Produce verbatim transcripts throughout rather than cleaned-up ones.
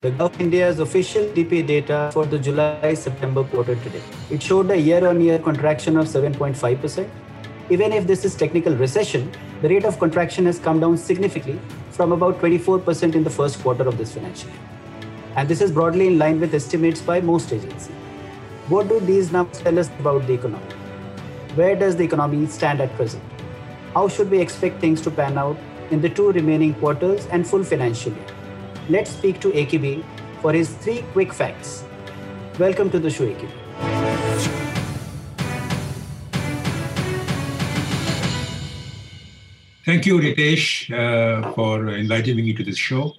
The Government of India's official G D P data for the July-September quarter today. It showed a year-on-year contraction of seven point five percent. Even if this is technical recession, the rate of contraction has come down significantly from about twenty-four percent in the first quarter of this financial year. And this is broadly in line with estimates by most agencies. What do these numbers tell us about the economy? Where does the economy stand at present? How should we expect things to pan out in the two remaining quarters and full financial year? Let's speak to A K B for his three quick facts. Welcome to the show, A K B. Thank you, Ritesh, uh, for inviting me to this show.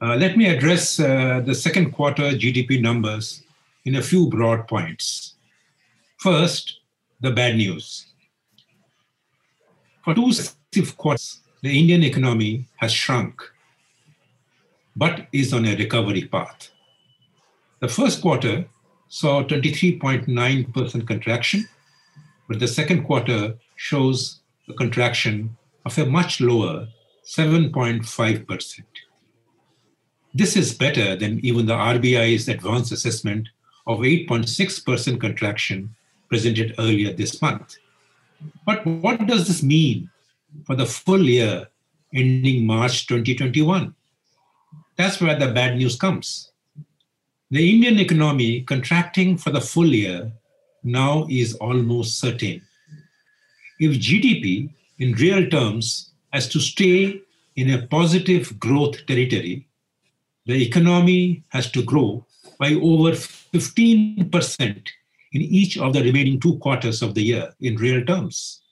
Uh, let me address uh, the second quarter G D P numbers in a few broad points. First, the bad news. For two successive quarters, the Indian economy has shrunk, but is on a recovery path. The first quarter saw twenty-three point nine percent contraction, but the second quarter shows a contraction of a much lower seven point five percent. This is better than even the R B I's advanced assessment of eight point six percent contraction presented earlier this month. But what does this mean for the full year ending March twenty twenty-one? That's where the bad news comes. The Indian economy contracting for the full year now is almost certain. If G D P in real terms has to stay in a positive growth territory, the economy has to grow by over fifteen percent in each of the remaining two quarters of the year in real terms.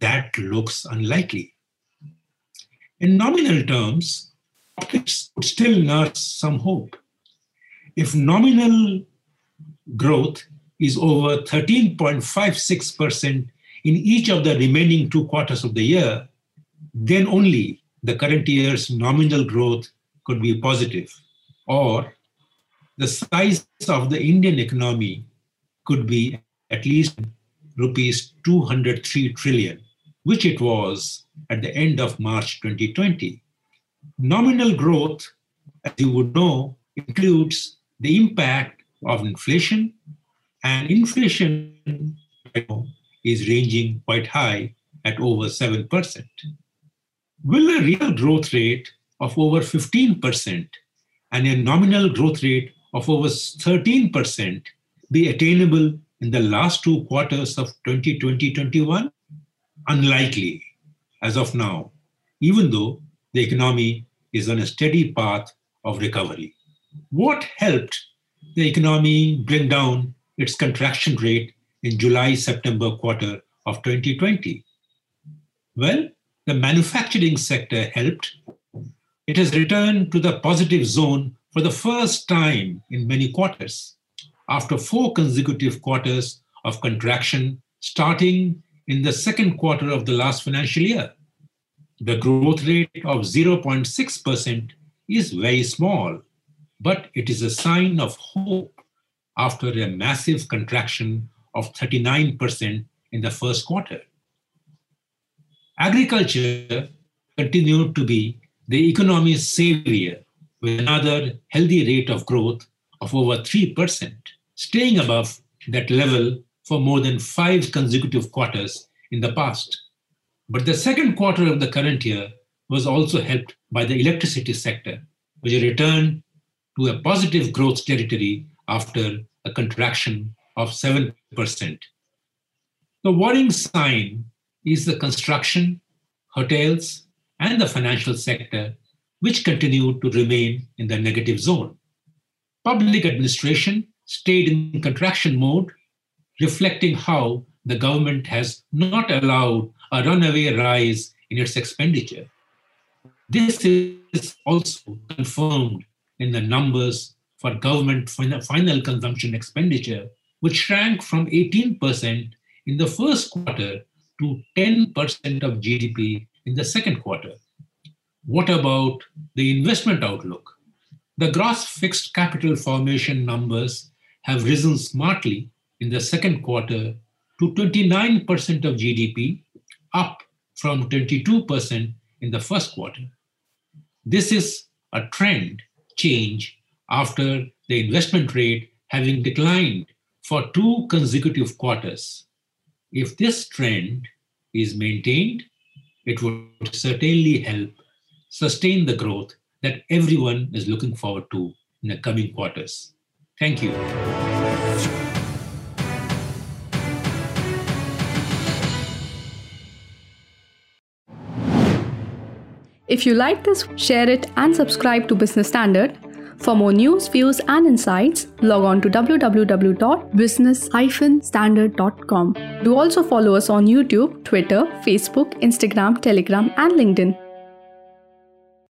That looks unlikely. In nominal terms, markets would still nurse some hope. If nominal growth is over thirteen point five six percent in each of the remaining two quarters of the year, then only the current year's nominal growth could be positive, or the size of the Indian economy could be at least rupees two hundred three trillion, which it was at the end of March twenty twenty. Nominal growth, as you would know, includes the impact of inflation, and inflation is ranging quite high at over seven percent. Will a real growth rate of over fifteen percent and a nominal growth rate of over thirteen percent be attainable in the last two quarters of twenty twenty to twenty-one? Unlikely, as of now, even though the economy is on a steady path of recovery. What helped the economy bring down its contraction rate in July-September quarter of twenty twenty? Well, the manufacturing sector helped. It has returned to the positive zone for the first time in many quarters, after four consecutive quarters of contraction starting in the second quarter of the last financial year. The growth rate of zero point six percent is very small, but it is a sign of hope after a massive contraction of thirty-nine percent in the first quarter. Agriculture continued to be the economy's savior with another healthy rate of growth of over three percent, staying above that level for more than five consecutive quarters in the past. But the second quarter of the current year was also helped by the electricity sector, which returned to a positive growth territory after a contraction of seven percent. The worrying sign is the construction, hotels, and the financial sector, which continued to remain in the negative zone. Public administration stayed in contraction mode, reflecting how the government has not allowed a runaway rise in its expenditure. This is also confirmed in the numbers for government final consumption expenditure, which shrank from eighteen percent in the first quarter to ten percent of G D P in the second quarter. What about the investment outlook? The gross fixed capital formation numbers have risen smartly in the second quarter to twenty-nine percent of G D P, up from twenty-two percent in the first quarter. This is a trend change after the investment rate having declined for two consecutive quarters. If this trend is maintained, it would certainly help sustain the growth that everyone is looking forward to in the coming quarters. Thank you. If you like this, share it and subscribe to Business Standard. For more news, views and insights, log on to w w w dot business dash standard dot com. Do also follow us on YouTube, Twitter, Facebook, Instagram, Telegram and LinkedIn.